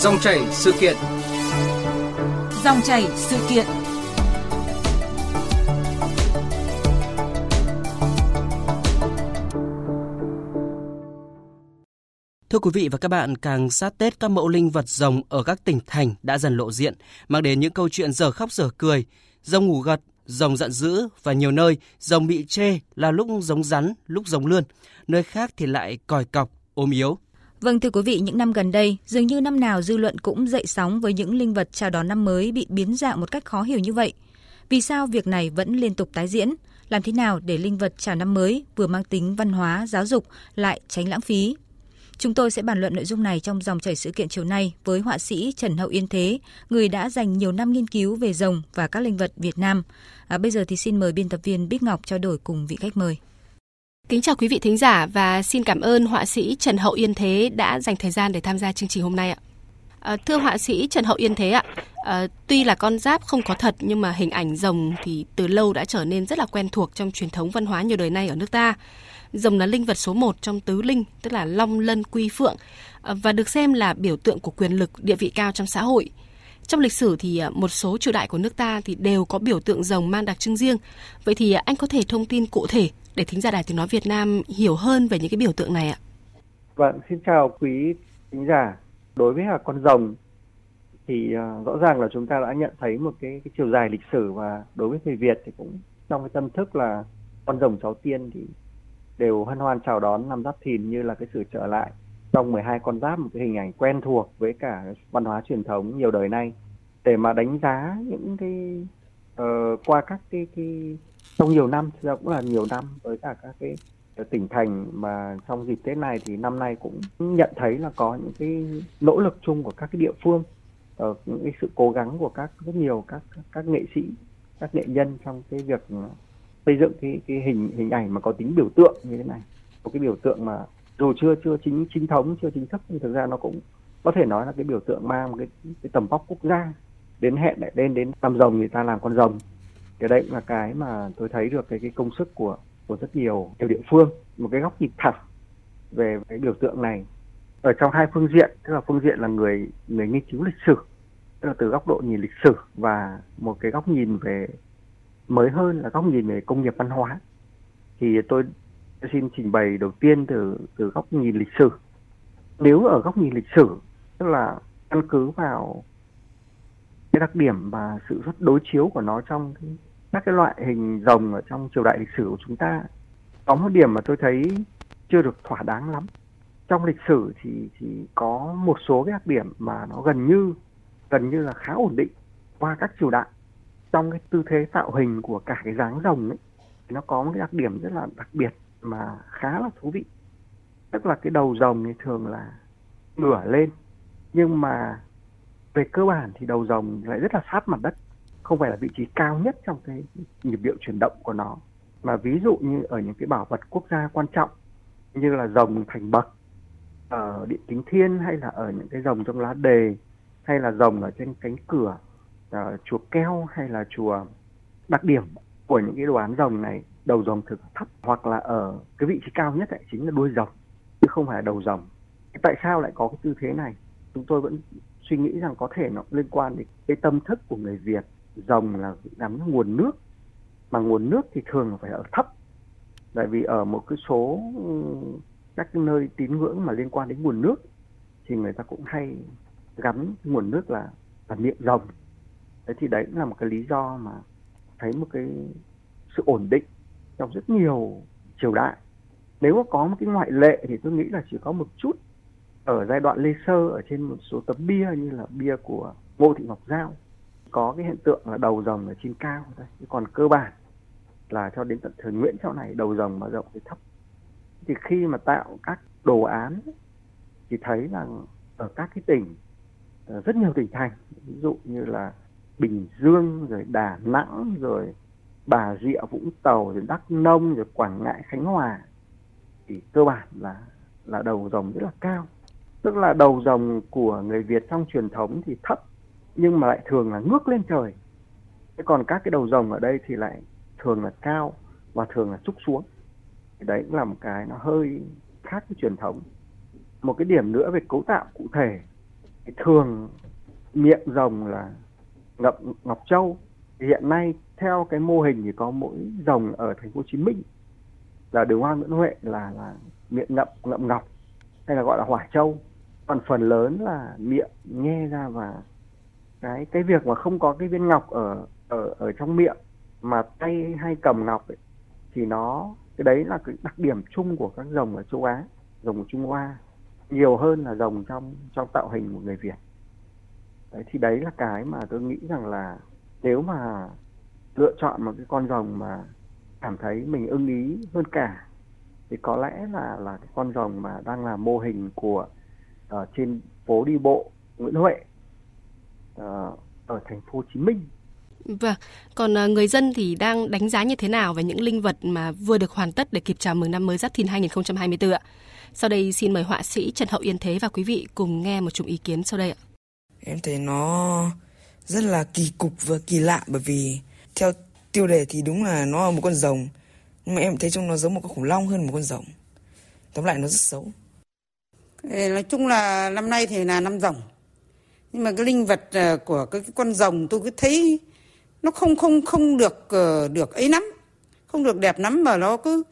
Dòng chảy sự kiện. Dòng chảy sự kiện. Thưa quý vị và các bạn, càng sát Tết, các mẫu linh vật rồng ở các tỉnh thành đã dần lộ diện, mang đến những câu chuyện dở khóc dở cười. Rồng ngủ gật, rồng giận dữ và nhiều nơi rồng bị chê là lúc rồng rắn, lúc rồng lươn, nơi khác thì lại còi cọc, ốm yếu. Vâng thưa quý vị, những năm gần đây, dường như năm nào dư luận cũng dậy sóng với những linh vật chào đón năm mới bị biến dạng một cách khó hiểu như vậy. Vì sao việc này vẫn liên tục tái diễn? Làm thế nào để linh vật chào năm mới vừa mang tính văn hóa, giáo dục lại tránh lãng phí? Chúng tôi sẽ bàn luận nội dung này trong dòng chảy sự kiện chiều nay với họa sĩ Trần Hậu Yên Thế, người đã dành nhiều năm nghiên cứu về rồng và các linh vật Việt Nam. Bây giờ thì xin mời biên tập viên Bích Ngọc trao đổi cùng vị khách mời. Kính chào quý vị thính giả và xin cảm ơn họa sĩ Trần Hậu Yên Thế đã dành thời gian để tham gia chương trình hôm nay ạ. Thưa họa sĩ Trần Hậu Yên Thế ạ, tuy là con giáp không có thật nhưng mà hình ảnh rồng thì từ lâu đã trở nên rất là quen thuộc trong truyền thống văn hóa nhiều đời nay ở nước ta. Rồng là linh vật số 1 trong tứ linh, tức là Long, Lân, Quy, Phượng, và được xem là biểu tượng của quyền lực, địa vị cao trong xã hội. Trong lịch sử thì một số triều đại của nước ta thì đều có biểu tượng rồng mang đặc trưng riêng. Vậy thì anh có thể thông tin cụ thể để thính giả Đài Tiếng nói Việt Nam hiểu hơn về những cái biểu tượng này ạ? Vâng, xin chào quý thính giả. Đối với con rồng thì rõ ràng là chúng ta đã nhận thấy một cái chiều dài lịch sử, và đối với người Việt thì cũng trong cái tâm thức là con rồng cháu tiên thì đều hân hoan chào đón năm Giáp Thìn như là cái sự trở lại trong 12 con giáp, một cái hình ảnh quen thuộc với cả văn hóa truyền thống nhiều đời nay. Để mà đánh giá những cái qua các cái trong nhiều năm, thực ra cũng là nhiều năm, với cả các cái tỉnh thành mà trong dịp Tết này thì năm nay cũng nhận thấy là có những cái nỗ lực chung của các cái địa phương, những cái sự cố gắng của rất nhiều các nghệ sĩ, các nghệ nhân trong cái việc xây dựng cái hình ảnh mà có tính biểu tượng như thế này, một cái biểu tượng mà dù chưa chính thống, chưa chính thức nhưng thực ra nó cũng có thể nói là cái biểu tượng mang một cái tầm vóc quốc gia. Đến hẹn lại đến năm rồng thì ta làm con rồng. Cái đấy cũng là cái mà tôi thấy được cái công sức của rất nhiều địa phương, một cái góc nhìn thẳng về cái biểu tượng này ở trong hai phương diện, tức là phương diện là người nghiên cứu lịch sử, tức là từ góc độ nhìn lịch sử, và một cái góc nhìn về mới hơn là góc nhìn về công nghiệp văn hóa. Thì tôi xin trình bày đầu tiên từ góc nhìn lịch sử. Nếu ở góc nhìn lịch sử, tức là căn cứ vào cái đặc điểm và sự rất đối chiếu của nó trong các cái loại hình rồng ở trong triều đại lịch sử của chúng ta, có một điểm mà tôi thấy chưa được thỏa đáng lắm. Trong lịch sử thì có một số cái đặc điểm mà nó gần như là khá ổn định qua các triều đại. Trong cái tư thế tạo hình của cả cái dáng rồng ấy, thì nó có một cái đặc điểm rất là đặc biệt mà khá là thú vị. Tức là cái đầu rồng thì thường là ngửa lên, nhưng mà về cơ bản thì đầu rồng lại rất là sát mặt đất, không phải là vị trí cao nhất trong cái nhịp điệu chuyển động của nó. Mà ví dụ như ở những cái bảo vật quốc gia quan trọng như là rồng thành bậc ở Điện Kính Thiên, hay là ở những cái rồng trong lá đề, hay là rồng ở trên cánh cửa chùa Keo hay là chùa, đặc điểm của những cái đồ án rồng này, đầu rồng thực thấp, hoặc là ở cái vị trí cao nhất lại chính là đuôi rồng chứ không phải là đầu rồng. Tại sao lại có cái tư thế này? Chúng tôi vẫn suy nghĩ rằng có thể nó liên quan đến cái tâm thức của người Việt. Rồng là nắm nguồn nước, mà nguồn nước thì thường phải ở thấp, tại vì ở một cái số các nơi tín ngưỡng mà liên quan đến nguồn nước thì người ta cũng hay gắn nguồn nước là miệng rồng. Thế thì đấy cũng là một cái lý do mà thấy một cái sự ổn định trong rất nhiều triều đại. Nếu mà có một cái ngoại lệ thì tôi nghĩ là chỉ có một chút ở giai đoạn Lê Sơ, ở trên một số tấm bia như là bia của Ngô Thị Ngọc Giao, có cái hiện tượng là đầu rồng ở trên cao. Còn cơ bản là cho đến tận thời Nguyễn sau này, đầu rồng mở rộng thì thấp. Thì khi mà tạo các đồ án thì thấy rằng ở các cái tỉnh, rất nhiều tỉnh thành, ví dụ như là Bình Dương, rồi Đà Nẵng, rồi Bà Rịa, Vũng Tàu, rồi Đắk Nông, rồi Quảng Ngãi, Khánh Hòa, thì cơ bản là đầu rồng rất là cao. Tức là đầu rồng của người Việt trong truyền thống thì thấp, nhưng mà lại thường là ngước lên trời. Thế còn các cái đầu rồng ở đây thì lại thường là cao và thường là trúc xuống. Đấy cũng là một cái nó hơi khác với truyền thống. Một cái điểm nữa về cấu tạo cụ thể thường miệng rồng là Ngọc Châu. Hiện nay theo cái mô hình thì có mỗi rồng ở thành phố Hồ Chí Minh là đường Hoa Nguyễn Huệ là miệng ngậm ngọc, hay là gọi là hỏa châu. Còn phần lớn là miệng nghe ra, và cái việc mà không có cái viên ngọc ở trong miệng mà tay hay cầm ngọc ấy, thì cái đấy là cái đặc điểm chung của các rồng ở châu Á, rồng của Trung Hoa nhiều hơn là rồng trong tạo hình của người Việt. Đấy, thì đấy là cái mà tôi nghĩ rằng là nếu mà lựa chọn một cái con rồng mà cảm thấy mình ưng ý hơn cả thì có lẽ là cái con rồng mà đang là mô hình của trên phố đi bộ Nguyễn Huệ ở thành phố Hồ Chí Minh. Vâng, còn người dân thì đang đánh giá như thế nào về những linh vật mà vừa được hoàn tất để kịp chào mừng năm mới Giáp Thìn 2024 ạ? Sau đây xin mời họa sĩ Trần Hậu Yên Thế và quý vị cùng nghe một chùm ý kiến sau đây ạ. Em thấy nó rất là kỳ cục và kỳ lạ, bởi vì theo tiêu đề thì đúng là nó là một con rồng, nhưng mà em thấy trông nó giống một con khủng long hơn một con rồng. Tóm lại nó rất xấu. Nói chung là năm nay thì là năm rồng, nhưng mà cái linh vật của cái con rồng tôi cứ thấy nó không được ấy lắm, không được đẹp lắm, mà nó cứ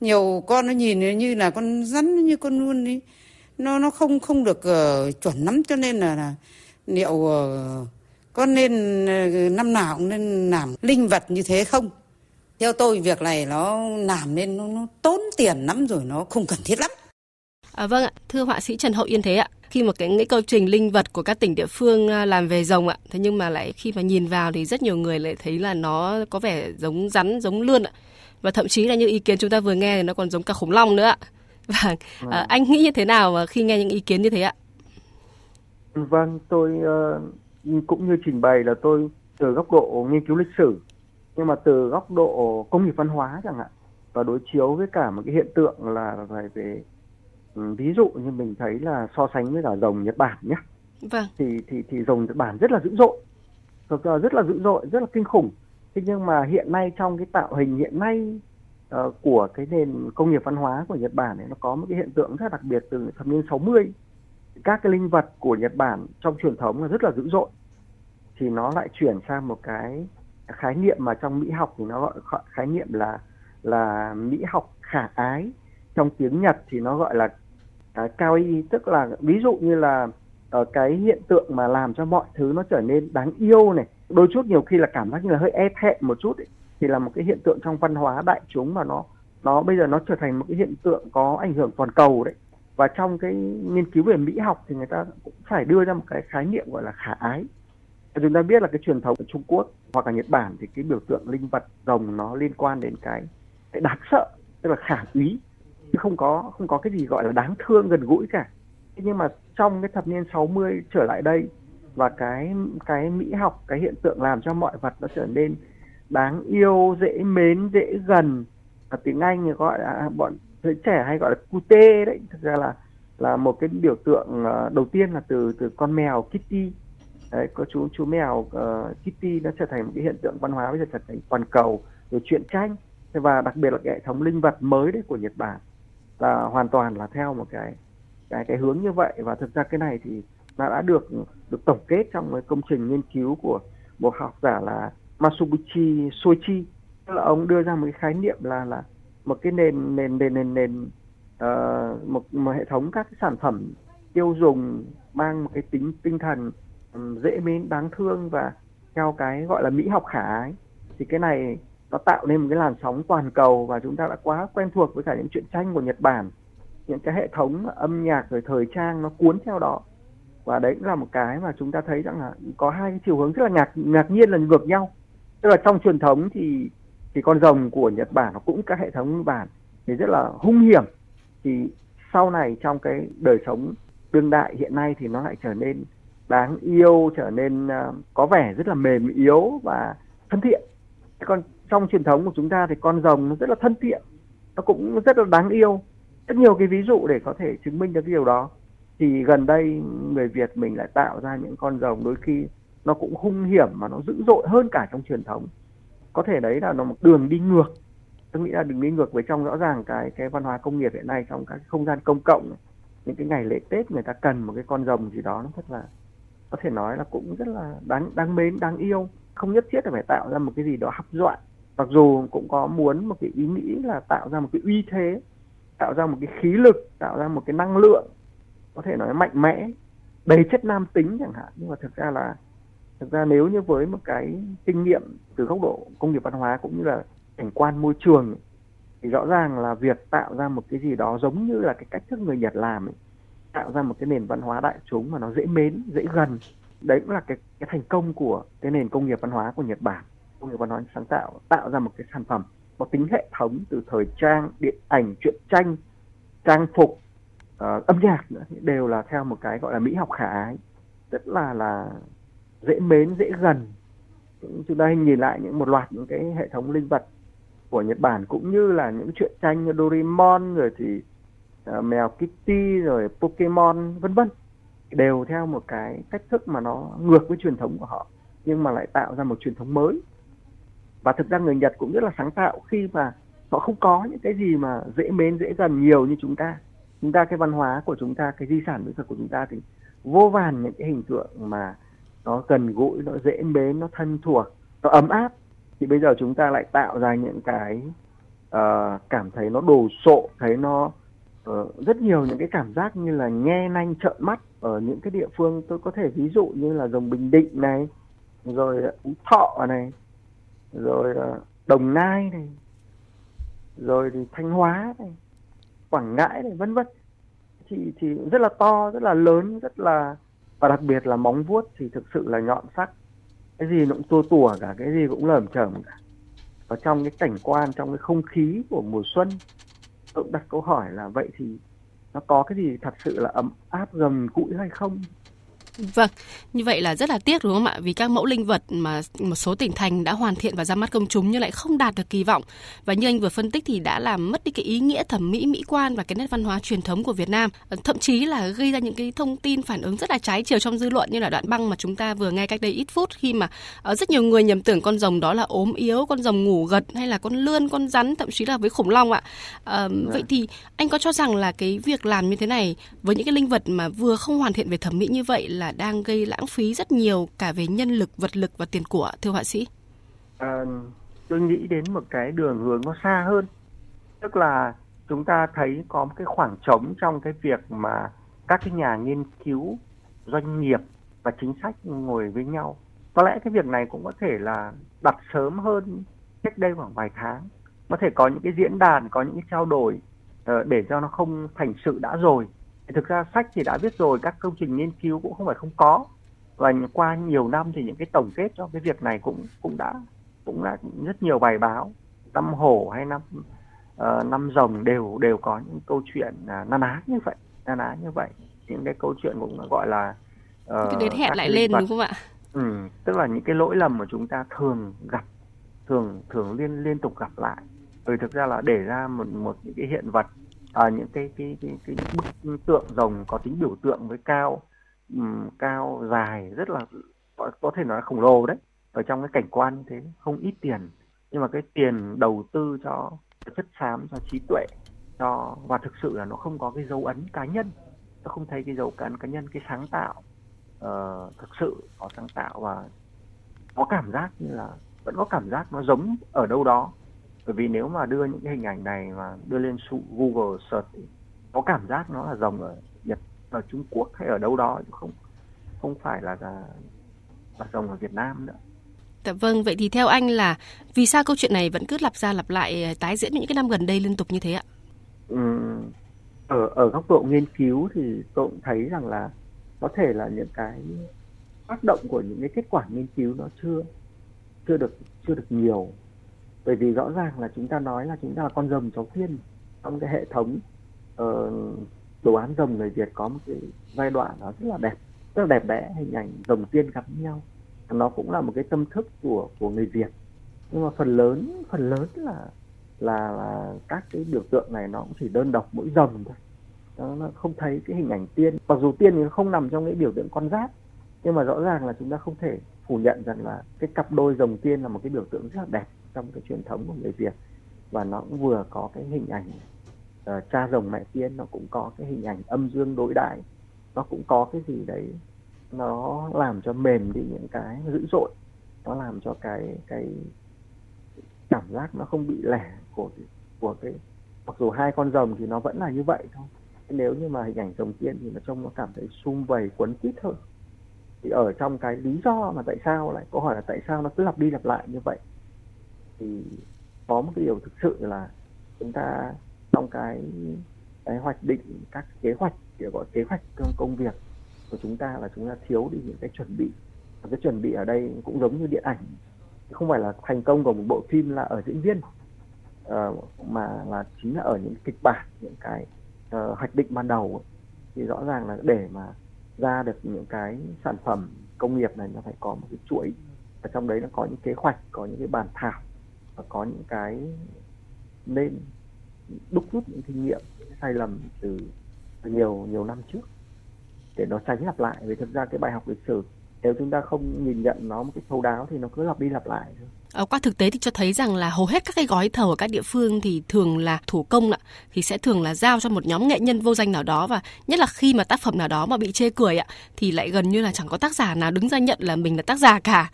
nhiều con nó nhìn như là con rắn, như con luôn đi, nó không được chuẩn lắm, cho nên là liệu có nên năm nào cũng nên làm linh vật như thế không? Theo tôi việc này nó làm nên nó tốn tiền lắm rồi, nó không cần thiết lắm. Vâng ạ, thưa họa sĩ Trần Hậu Yên Thế ạ, khi mà cái câu trình linh vật của các tỉnh địa phương làm về rồng ạ, thế nhưng mà lại khi mà nhìn vào thì rất nhiều người lại thấy là nó có vẻ giống rắn, giống lươn ạ. Và thậm chí là những ý kiến chúng ta vừa nghe thì nó còn giống cả khủng long nữa ạ. Và anh nghĩ như thế nào mà khi nghe những ý kiến như thế ạ? Vâng, tôi cũng như trình bày là tôi từ góc độ nghiên cứu lịch sử, nhưng mà từ góc độ công nghiệp văn hóa chẳng hạn, và đối chiếu với cả một cái hiện tượng là về ví dụ như mình thấy là so sánh với cả rồng Nhật Bản nhé. Vâng. Thì rồng Nhật Bản rất là dữ dội, rất là kinh khủng. Thế nhưng mà hiện nay trong cái tạo hình hiện nay của cái nền công nghiệp văn hóa của Nhật Bản ấy, nó có một cái hiện tượng rất đặc biệt từ thập niên 60. Các cái linh vật của Nhật Bản trong truyền thống là rất là dữ dội, thì nó lại chuyển sang một cái khái niệm mà trong mỹ học thì nó gọi khái niệm là mỹ học khả ái. Trong tiếng Nhật thì nó gọi là kawaii, tức là ví dụ như là cái hiện tượng mà làm cho mọi thứ nó trở nên đáng yêu này, đôi chút nhiều khi là cảm giác như là hơi e thẹn một chút ấy, thì là một cái hiện tượng trong văn hóa đại chúng mà nó bây giờ nó trở thành một cái hiện tượng có ảnh hưởng toàn cầu đấy. Và trong cái nghiên cứu về mỹ học thì người ta cũng phải đưa ra một cái khái niệm gọi là khả ái. Chúng ta biết là cái truyền thống của Trung Quốc hoặc là Nhật Bản thì cái biểu tượng linh vật rồng nó liên quan đến cái đáng sợ, tức là khả úy, chứ không có cái gì gọi là đáng thương gần gũi cả. Nhưng mà trong cái thập niên 60 trở lại đây, và cái mỹ học, cái hiện tượng làm cho mọi vật nó trở nên đáng yêu, dễ mến, dễ gần, và tiếng Anh gọi là bọn giới trẻ hay gọi là cute đấy, thực ra là một cái biểu tượng đầu tiên là từ con mèo Kitty đấy, có chú mèo Kitty nó trở thành một cái hiện tượng văn hóa bây giờ trở thành toàn cầu rồi, truyện tranh, và đặc biệt là cái hệ thống linh vật mới đấy của Nhật Bản là hoàn toàn là theo một cái hướng như vậy. Và thực ra cái này thì nó đã được tổng kết trong cái công trình nghiên cứu của một học giả là Masubuchi Sochi, tức là ông đưa ra một cái khái niệm là một cái nền một hệ thống các cái sản phẩm tiêu dùng mang một cái tính tinh thần dễ mến, đáng thương và theo cái gọi là mỹ học khả ái. Thì cái này nó tạo nên một cái làn sóng toàn cầu, và chúng ta đã quá quen thuộc với cả những truyện tranh của Nhật Bản, những cái hệ thống âm nhạc rồi thời trang nó cuốn theo đó. Và đấy cũng là một cái mà chúng ta thấy rằng là có hai cái chiều hướng rất là ngạc nhiên là ngược nhau. Tức là trong truyền thống thì con rồng của Nhật Bản nó cũng các hệ thống Nhật Bản thì rất là hung hiểm, thì sau này trong cái đời sống đương đại hiện nay thì nó lại trở nên đáng yêu, trở nên có vẻ rất là mềm yếu và thân thiện. Còn trong truyền thống của chúng ta thì con rồng nó rất là thân thiện, nó cũng rất là đáng yêu, rất nhiều cái ví dụ để có thể chứng minh được cái điều đó. Thì gần đây người Việt mình lại tạo ra những con rồng đôi khi nó cũng hung hiểm mà nó dữ dội hơn cả trong truyền thống. Có thể đấy là nó một đường đi ngược, tôi nghĩ là đường đi ngược với trong rõ ràng cái văn hóa công nghiệp hiện nay. Trong các không gian công cộng, những cái ngày lễ Tết người ta cần một cái con rồng gì đó nó rất là có thể nói là cũng rất là đáng mến, đáng yêu. Không nhất thiết là phải tạo ra một cái gì đó hấp dẫn. Mặc dù cũng có muốn một cái ý nghĩ là tạo ra một cái uy thế, tạo ra một cái khí lực, tạo ra một cái năng lượng, có thể nói mạnh mẽ, đầy chất nam tính chẳng hạn. Nhưng mà thực ra nếu như với một cái kinh nghiệm từ góc độ công nghiệp văn hóa cũng như là cảnh quan môi trường thì rõ ràng là việc tạo ra một cái gì đó giống như là cái cách thức người Nhật làm ấy, tạo ra một cái nền văn hóa đại chúng mà nó dễ mến, dễ gần. Đấy cũng là cái thành công của cái nền công nghiệp văn hóa của Nhật Bản. Công nghiệp văn hóa sáng tạo tạo ra một cái sản phẩm có tính hệ thống từ thời trang, điện ảnh, truyện tranh, trang phục, âm nhạc nữa, đều là theo một cái gọi là mỹ học khả ái, rất là dễ mến, dễ gần. Chúng ta nhìn lại một loạt những cái hệ thống linh vật của Nhật Bản cũng như là những truyện tranh như Doraemon rồi thì mèo Kitty rồi Pokemon vân vân, đều theo một cái cách thức mà nó ngược với truyền thống của họ nhưng mà lại tạo ra một truyền thống mới. Và thực ra người Nhật cũng rất là sáng tạo khi mà họ không có những cái gì mà dễ mến, dễ gần nhiều như chúng ta. Chúng ta cái văn hóa của chúng ta, cái di sản mỹ thuật của chúng ta thì vô vàn những cái hình tượng mà nó gần gũi, nó dễ mến, nó thân thuộc, nó ấm áp. Thì bây giờ chúng ta lại tạo ra những cái cảm thấy nó đồ sộ, thấy nó rất nhiều những cái cảm giác như là nhe nanh trợn mắt ở những cái địa phương. Tôi có thể ví dụ như là Rồng Bình Định này, rồi Phú Thọ này, rồi Đồng Nai này, rồi thì Thanh Hóa này, Quảng Ngãi này, vân vân. Thì rất là to, rất là lớn, rất là, và đặc biệt là móng vuốt thì thực sự là nhọn sắc, cái gì nó cũng tua tủa cả, cái gì cũng lởm chởm cả. Và trong cái cảnh quan, trong cái không khí của mùa xuân, tôi cũng đặt câu hỏi là vậy thì nó có cái gì thật sự là ấm áp gần gũi hay không? Vâng, như vậy là rất là tiếc đúng không ạ? Vì các mẫu linh vật mà một số tỉnh thành đã hoàn thiện và ra mắt công chúng nhưng lại không đạt được kỳ vọng. Và như anh vừa phân tích thì đã làm mất đi cái ý nghĩa thẩm mỹ, mỹ quan và cái nét văn hóa truyền thống của Việt Nam. Thậm chí là gây ra những cái thông tin phản ứng rất là trái chiều trong dư luận, như là đoạn băng mà chúng ta vừa nghe cách đây ít phút, khi mà rất nhiều người nhầm tưởng con rồng đó là ốm yếu, con rồng ngủ gật hay là con lươn, con rắn, thậm chí là với khủng long ạ. Vậy thì anh có cho rằng là cái việc làm như thế này với những cái linh vật mà vừa không hoàn thiện về thẩm mỹ như vậy là đang gây lãng phí rất nhiều cả về nhân lực, vật lực và tiền của, thưa họa sĩ? Tôi nghĩ đến một cái đường hướng nó xa hơn, tức là chúng ta thấy có một cái khoảng trống trong cái việc mà các cái nhà nghiên cứu, doanh nghiệp và chính sách ngồi với nhau. Có lẽ cái việc này cũng có thể là đặt sớm hơn cách đây khoảng vài tháng, có thể có những cái diễn đàn, có những cái trao đổi để cho nó không thành sự đã rồi. Thực ra sách thì đã viết rồi, các công trình nghiên cứu cũng không phải không có, và qua nhiều năm thì những cái tổng kết cho cái việc này cũng đã rất nhiều bài báo, năm hổ hay năm rồng đều có những câu chuyện na ná như vậy, những cái câu chuyện cũng gọi là cái đến hẹn lại lên vật. Đúng không ạ? Tức là những cái lỗi lầm mà chúng ta thường gặp, thường liên tục gặp lại, rồi thực ra là để ra một những cái hiện vật. Những cái bức tượng rồng có tính biểu tượng với cao dài, rất là có thể nói là khổng lồ đấy, ở trong cái cảnh quan như thế không ít tiền, nhưng mà cái tiền đầu tư cho chất xám, cho trí tuệ, cho, và thực sự là nó không có cái dấu ấn cá nhân, nó không thấy cái dấu ấn cá nhân, cái sáng tạo thực sự có sáng tạo, và có cảm giác như là vẫn có cảm giác nó giống ở đâu đó. Bởi vì nếu mà đưa những cái hình ảnh này mà đưa lên Google search thì có cảm giác nó là rồng ở Nhật, ở Trung Quốc hay ở đâu đó, không phải là rồng ở Việt Nam nữa. Vâng, vậy thì theo anh là vì sao câu chuyện này vẫn cứ lặp ra lặp lại, tái diễn những cái năm gần đây liên tục như thế ạ? Ở góc độ nghiên cứu thì tôi cũng thấy rằng là có thể là những cái tác động của những cái kết quả nghiên cứu nó chưa được nhiều. Bởi vì rõ ràng là chúng ta nói là chúng ta là con rồng cháu thiên, trong cái hệ thống đồ án rồng người Việt có một cái giai đoạn nó rất là đẹp đẽ, hình ảnh rồng tiên gặp nhau, nó cũng là một cái tâm thức của người Việt. Nhưng mà phần lớn là các cái biểu tượng này nó cũng chỉ đơn độc mỗi rồng thôi, nó không thấy cái hình ảnh tiên. Mặc dù tiên thì nó không nằm trong cái biểu tượng con giáp, nhưng mà rõ ràng là chúng ta không thể phủ nhận rằng là cái cặp đôi rồng tiên là một cái biểu tượng rất là đẹp trong cái truyền thống của người Việt, và nó cũng vừa có cái hình ảnh cha rồng mẹ tiên, nó cũng có cái hình ảnh âm dương đối đãi, nó cũng có cái gì đấy nó làm cho mềm đi những cái dữ dội, nó làm cho cái cảm giác nó không bị lẻ của cái mặc dù hai con rồng thì nó vẫn là như vậy thôi. Nếu như mà hình ảnh rồng tiên thì nó trông nó cảm thấy sum vầy quấn quýt hơn. Thì ở trong cái lý do mà tại sao lại câu hỏi là tại sao nó cứ lặp đi lặp lại như vậy, thì có một cái điều thực sự là chúng ta trong cái hoạch định các kế hoạch, kiểu gọi kế hoạch công việc của chúng ta là chúng ta thiếu đi những cái chuẩn bị. Và cái chuẩn bị ở đây cũng giống như điện ảnh, không phải là thành công của một bộ phim là ở diễn viên, mà là chính là ở những kịch bản, những cái hoạch định ban đầu. Thì rõ ràng là để mà ra được những cái sản phẩm công nghiệp này nó phải có một cái chuỗi, và trong đấy nó có những kế hoạch, có những cái bàn thảo, và có những cái nên đúc rút những kinh nghiệm, những sai lầm từ nhiều năm trước để nó tránh lặp lại. Vì thực ra cái bài học lịch sử nếu chúng ta không nhìn nhận nó một cái thấu đáo thì nó cứ lặp đi lặp lại thôi. Qua thực tế thì cho thấy rằng là hầu hết các cái gói thầu ở các địa phương thì thường là thủ công ạ, thì sẽ thường là giao cho một nhóm nghệ nhân vô danh nào đó, và nhất là khi mà tác phẩm nào đó mà bị chê cười ạ thì lại gần như là chẳng có tác giả nào đứng ra nhận là mình là tác giả cả.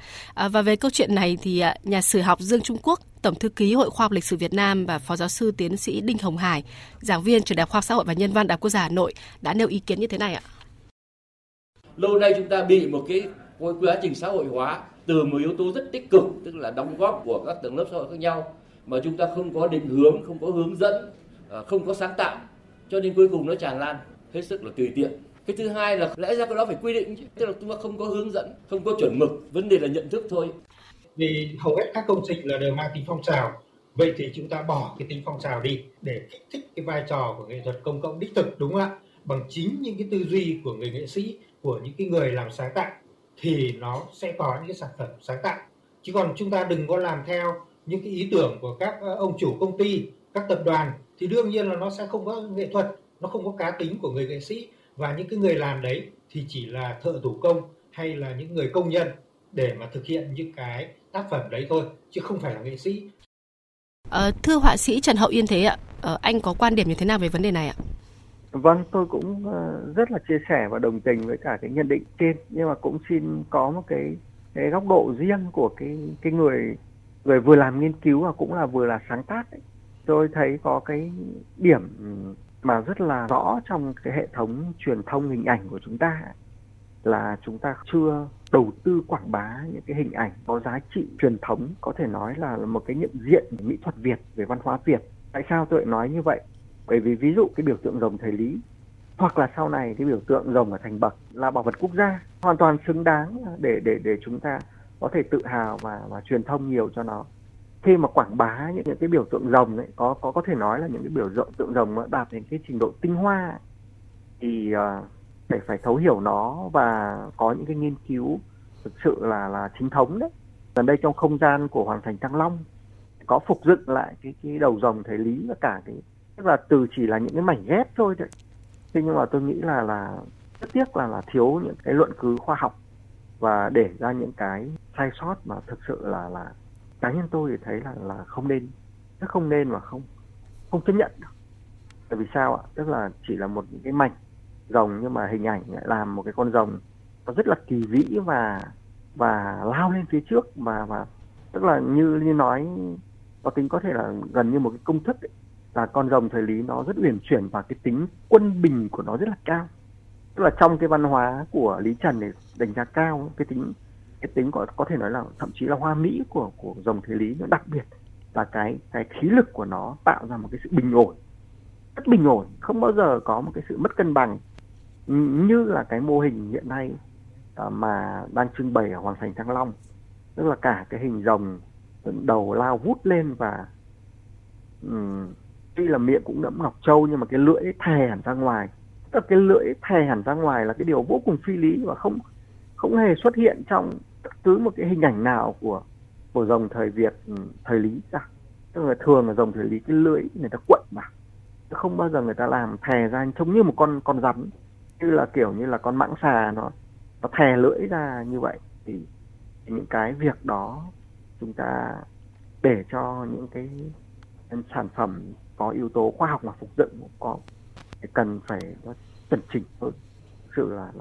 Và về câu chuyện này thì nhà sử học Dương Trung Quốc, Tổng thư ký Hội Khoa học Lịch sử Việt Nam và Phó giáo sư tiến sĩ Đinh Hồng Hải, giảng viên Trường Đại học Khoa học Xã hội và Nhân văn Đại học Quốc gia Hà Nội đã nêu ý kiến như thế này ạ. Lâu nay chúng ta bị một cái quá trình xã hội hóa từ một yếu tố rất tích cực, tức là đóng góp của các tầng lớp xã hội khác nhau, mà chúng ta không có định hướng, không có hướng dẫn, không có sáng tạo, cho nên cuối cùng nó tràn lan hết sức là tùy tiện. Cái thứ hai là lẽ ra cái đó phải quy định chứ, tức là chúng ta không có hướng dẫn, không có chuẩn mực, vấn đề là nhận thức thôi. Vì hầu hết các công trình là đều mang tính phong trào, vậy thì chúng ta bỏ cái tính phong trào đi để kích thích cái vai trò của nghệ thuật công cộng đích thực, đúng không ạ? Bằng chính những cái tư duy của người nghệ sĩ, của những cái người làm sáng tạo thì nó sẽ có những cái sản phẩm sáng tạo. Chứ còn chúng ta đừng có làm theo những cái ý tưởng của các ông chủ công ty, các tập đoàn thì đương nhiên là nó sẽ không có nghệ thuật, nó không có cá tính của người nghệ sĩ, và những cái người làm đấy thì chỉ là thợ thủ công hay là những người công nhân để mà thực hiện những cái tác phẩm đấy thôi, chứ không phải là nghệ sĩ. Thưa họa sĩ Trần Hậu Yên Thế ạ, anh có quan điểm như thế nào về vấn đề này ạ? Vâng, tôi cũng rất là chia sẻ và đồng tình với cả cái nhận định trên, nhưng mà cũng xin có một cái góc độ riêng của cái người vừa làm nghiên cứu và cũng là vừa là sáng tác ấy. Tôi thấy có cái điểm mà rất là rõ trong cái hệ thống truyền thông hình ảnh của chúng ta là chúng ta chưa đầu tư quảng bá những cái hình ảnh có giá trị truyền thống, có thể nói là một cái nhận diện mỹ thuật Việt, về văn hóa Việt. Tại sao tôi lại nói như vậy? Bởi vì ví dụ cái biểu tượng rồng thời Lý, hoặc là sau này cái biểu tượng rồng ở thành Bậc là bảo vật quốc gia hoàn toàn xứng đáng để chúng ta có thể tự hào và truyền thông nhiều cho nó. Khi mà quảng bá những cái biểu tượng rồng ấy, có thể nói là những cái biểu tượng rồng nó đạt đến cái trình độ tinh hoa thì phải thấu hiểu nó và có những cái nghiên cứu thực sự là chính thống đấy. Gần đây trong không gian của Hoàng Thành Thăng Long có phục dựng lại cái đầu rồng thời Lý và cả cái, tức là từ chỉ là những cái mảnh ghép thôi đấy. Thế nhưng mà tôi nghĩ là rất tiếc là thiếu những cái luận cứ khoa học và để ra những cái sai sót mà thực sự là cá nhân tôi thì thấy là không nên và không chấp nhận được. Tại vì sao ạ? Tức là chỉ là một những cái mảnh rồng nhưng mà hình ảnh lại làm một cái con rồng nó rất là kỳ vĩ và lao lên phía trước và tức là như nói có tính có thể là gần như một cái công thức ấy, là con rồng thời Lý nó rất uyển chuyển và cái tính quân bình của nó rất là cao. Tức là trong cái văn hóa của Lý Trần này đánh giá cao cái tính có thể nói là thậm chí là hoa mỹ của rồng thời Lý, nó đặc biệt là cái khí lực của nó tạo ra một cái sự bình ổn, rất bình ổn, không bao giờ có một cái sự mất cân bằng như là cái mô hình hiện nay mà đang trưng bày ở Hoàng Thành Thăng Long. Tức là cả cái hình rồng đầu lao vút lên và tuy là miệng cũng ngậm ngọc châu nhưng mà cái lưỡi thè hẳn ra ngoài. Tức là cái lưỡi thè hẳn ra ngoài là cái điều vô cùng phi lý và không hề xuất hiện trong cứ một cái hình ảnh nào của rồng thời Việt thời Lý cả. Tức là thường là rồng thời Lý cái lưỡi người ta quận mà không bao giờ người ta làm thè ra trông như một con rắn, như là kiểu như là con mãng xà nó thè lưỡi ra như vậy. Thì những cái việc đó chúng ta để cho những cái sản phẩm có yếu tố khoa học mà phục dựng cũng cần phải nó chuẩn chỉnh hơn. Thực sự là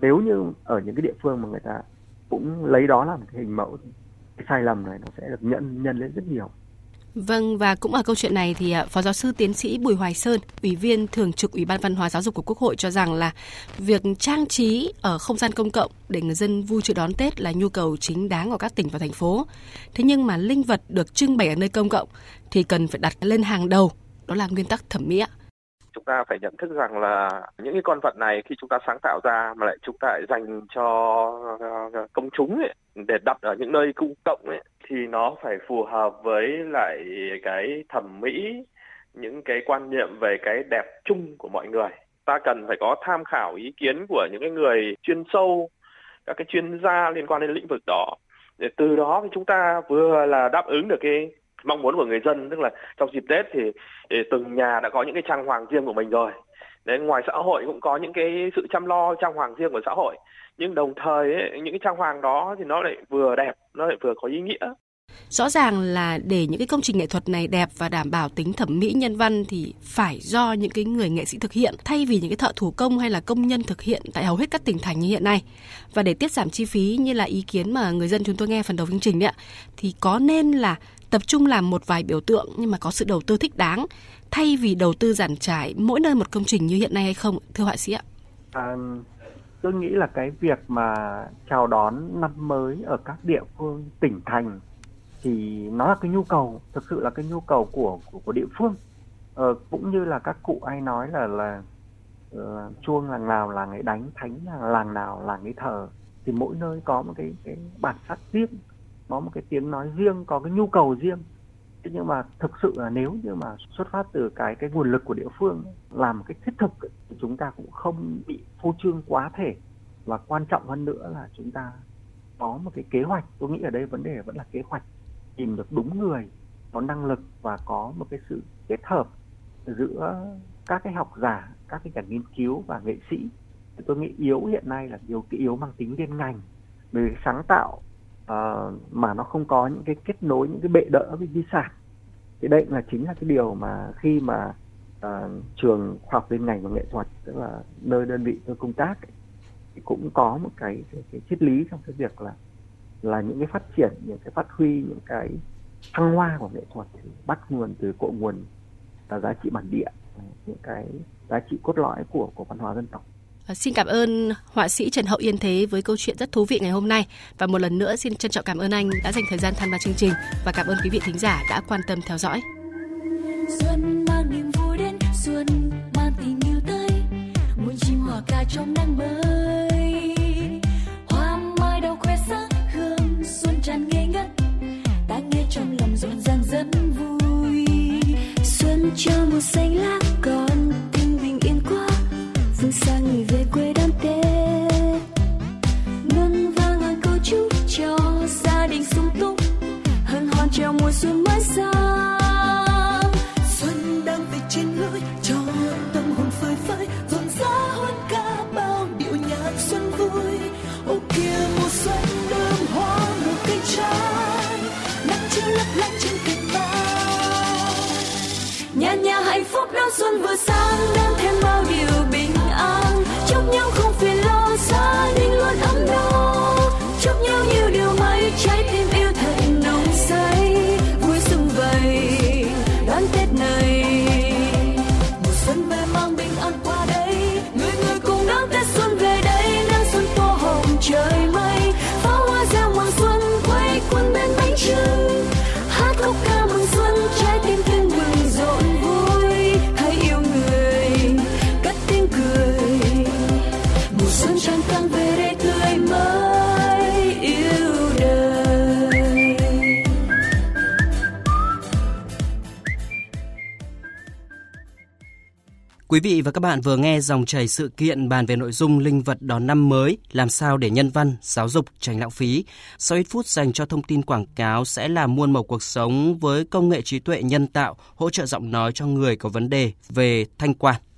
nếu như ở những cái địa phương mà người ta cũng lấy đó làm cái hình mẫu, cái sai lầm này nó sẽ được nhân lên rất nhiều. Vâng, và cũng ở câu chuyện này thì Phó Giáo sư Tiến sĩ Bùi Hoài Sơn, Ủy viên Thường trực Ủy ban Văn hóa Giáo dục của Quốc hội cho rằng là việc trang trí ở không gian công cộng để người dân vui chơi đón Tết là nhu cầu chính đáng của các tỉnh và thành phố. Thế nhưng mà linh vật được trưng bày ở nơi công cộng thì cần phải đặt lên hàng đầu, đó là nguyên tắc thẩm mỹ ạ. Chúng ta phải nhận thức rằng là những cái con vật này khi chúng ta sáng tạo ra mà lại chúng ta lại dành cho công chúng ấy, để đặt ở những nơi công cộng ấy, thì nó phải phù hợp với lại cái thẩm mỹ, những cái quan niệm về cái đẹp chung của mọi người. Ta cần phải có tham khảo ý kiến của những cái người chuyên sâu, các cái chuyên gia liên quan đến lĩnh vực đó, để từ đó thì chúng ta vừa là đáp ứng được cái mong muốn của người dân, tức là trong dịp Tết thì từng nhà đã có những cái trang hoàng riêng của mình rồi. Đến ngoài xã hội cũng có những cái sự chăm lo trang hoàng riêng của xã hội. Nhưng đồng thời ấy, những cái trang hoàng đó thì nó lại vừa đẹp, nó lại vừa có ý nghĩa. Rõ ràng là để những cái công trình nghệ thuật này đẹp và đảm bảo tính thẩm mỹ nhân văn thì phải do những cái người nghệ sĩ thực hiện thay vì những cái thợ thủ công hay là công nhân thực hiện tại hầu hết các tỉnh thành như hiện nay. Và để tiết giảm chi phí như là ý kiến mà người dân chúng tôi nghe phần đầu chương trình đấy ạ, thì có nên là tập trung làm một vài biểu tượng nhưng mà có sự đầu tư thích đáng thay vì đầu tư dàn trải mỗi nơi một công trình như hiện nay hay không, thưa họa sĩ ạ? Tôi nghĩ là cái việc mà chào đón năm mới ở các địa phương, tỉnh thành thì nó là cái nhu cầu, thực sự là cái nhu cầu của địa phương. Cũng như là các cụ ai nói là chuông làng nào làng ấy đánh, thánh làng nào làng ấy thờ, thì mỗi nơi có một cái bản sắc riêng, có một cái tiếng nói riêng, có cái nhu cầu riêng. Thế nhưng mà thực sự là nếu như mà xuất phát từ cái nguồn lực của địa phương làm một cái thiết thực thì chúng ta cũng không bị phô trương quá thể, và quan trọng hơn nữa là chúng ta có một cái kế hoạch. Tôi nghĩ ở đây vấn đề vẫn là kế hoạch, tìm được đúng người có năng lực và có một cái sự kết hợp giữa các cái học giả, các cái nhà nghiên cứu và nghệ sĩ. Thì tôi nghĩ yếu hiện nay là cái yếu mang tính liên ngành về sáng tạo, mà nó không có những cái kết nối, những cái bệ đỡ với di sản. Thì đây là chính là cái điều mà khi mà trường khoa học liên ngành và nghệ thuật, tức là nơi đơn vị tôi công tác ấy, thì cũng có một cái triết lý trong cái việc là những cái phát triển, những cái phát huy, những cái thăng hoa của nghệ thuật thì bắt nguồn từ cội nguồn là giá trị bản địa, những cái giá trị cốt lõi của văn hóa dân tộc. Xin cảm ơn họa sĩ Trần Hậu Yên Thế với câu chuyện rất thú vị ngày hôm nay. Và một lần nữa xin trân trọng cảm ơn anh đã dành thời gian tham gia chương trình. Và cảm ơn quý vị thính giả đã quan tâm theo dõi. Xuân mang niềm vui đến, xuân mang tình yêu tới, muôn chim hòa ca trong nắng mới. Hoa mai đau khoe sắc hương, xuân tràn ngây ngất, ta nghe trong lòng rộn ràng rất vui. Xuân cho màu xanh lá còn tình bình yên quá, phương xa người về quê đón Tết, ngân vang ngàn câu chúc cho gia đình sung túc, hân hoan treo mùa xuân mới sang. Xuân đang về trên lối cho tâm hồn phơi phới, rộn rã hơn cả bao điệu nhạc xuân vui. Ô kia mùa xuân đơm hoa nụ cây trái, nắng chiều lấp lánh trên cành mai, nhà nhà hạnh phúc đón xuân vừa sang đang thêm bao điều bình. Chúc nhau không phiền lo, gia đình luôn ấm no. Chúc nhau như điều mây cháy thêm yêu thành nồng say. Vui sum vầy đón Tết này. Mùa xuân về mang bình an qua đây, người người cùng đón Tết xuân về đây. Nắng xuân tô hồng trời mây, pháo hoa reo mừng xuân quay quần bên bánh trưng. Hát khúc ca mừng xuân, trái tim thêm mừng rộn vui. Hãy yêu người, cất tiếng cười. Xuân tràn tăng về đây tươi mới yêu đời. Quý vị và các bạn vừa nghe Dòng chảy sự kiện bàn về nội dung linh vật đón năm mới, làm sao để nhân văn, giáo dục, tránh lãng phí. Sau ít phút dành cho thông tin quảng cáo sẽ là Muôn màu cuộc sống với công nghệ trí tuệ nhân tạo hỗ trợ giọng nói cho người có vấn đề về thanh quản.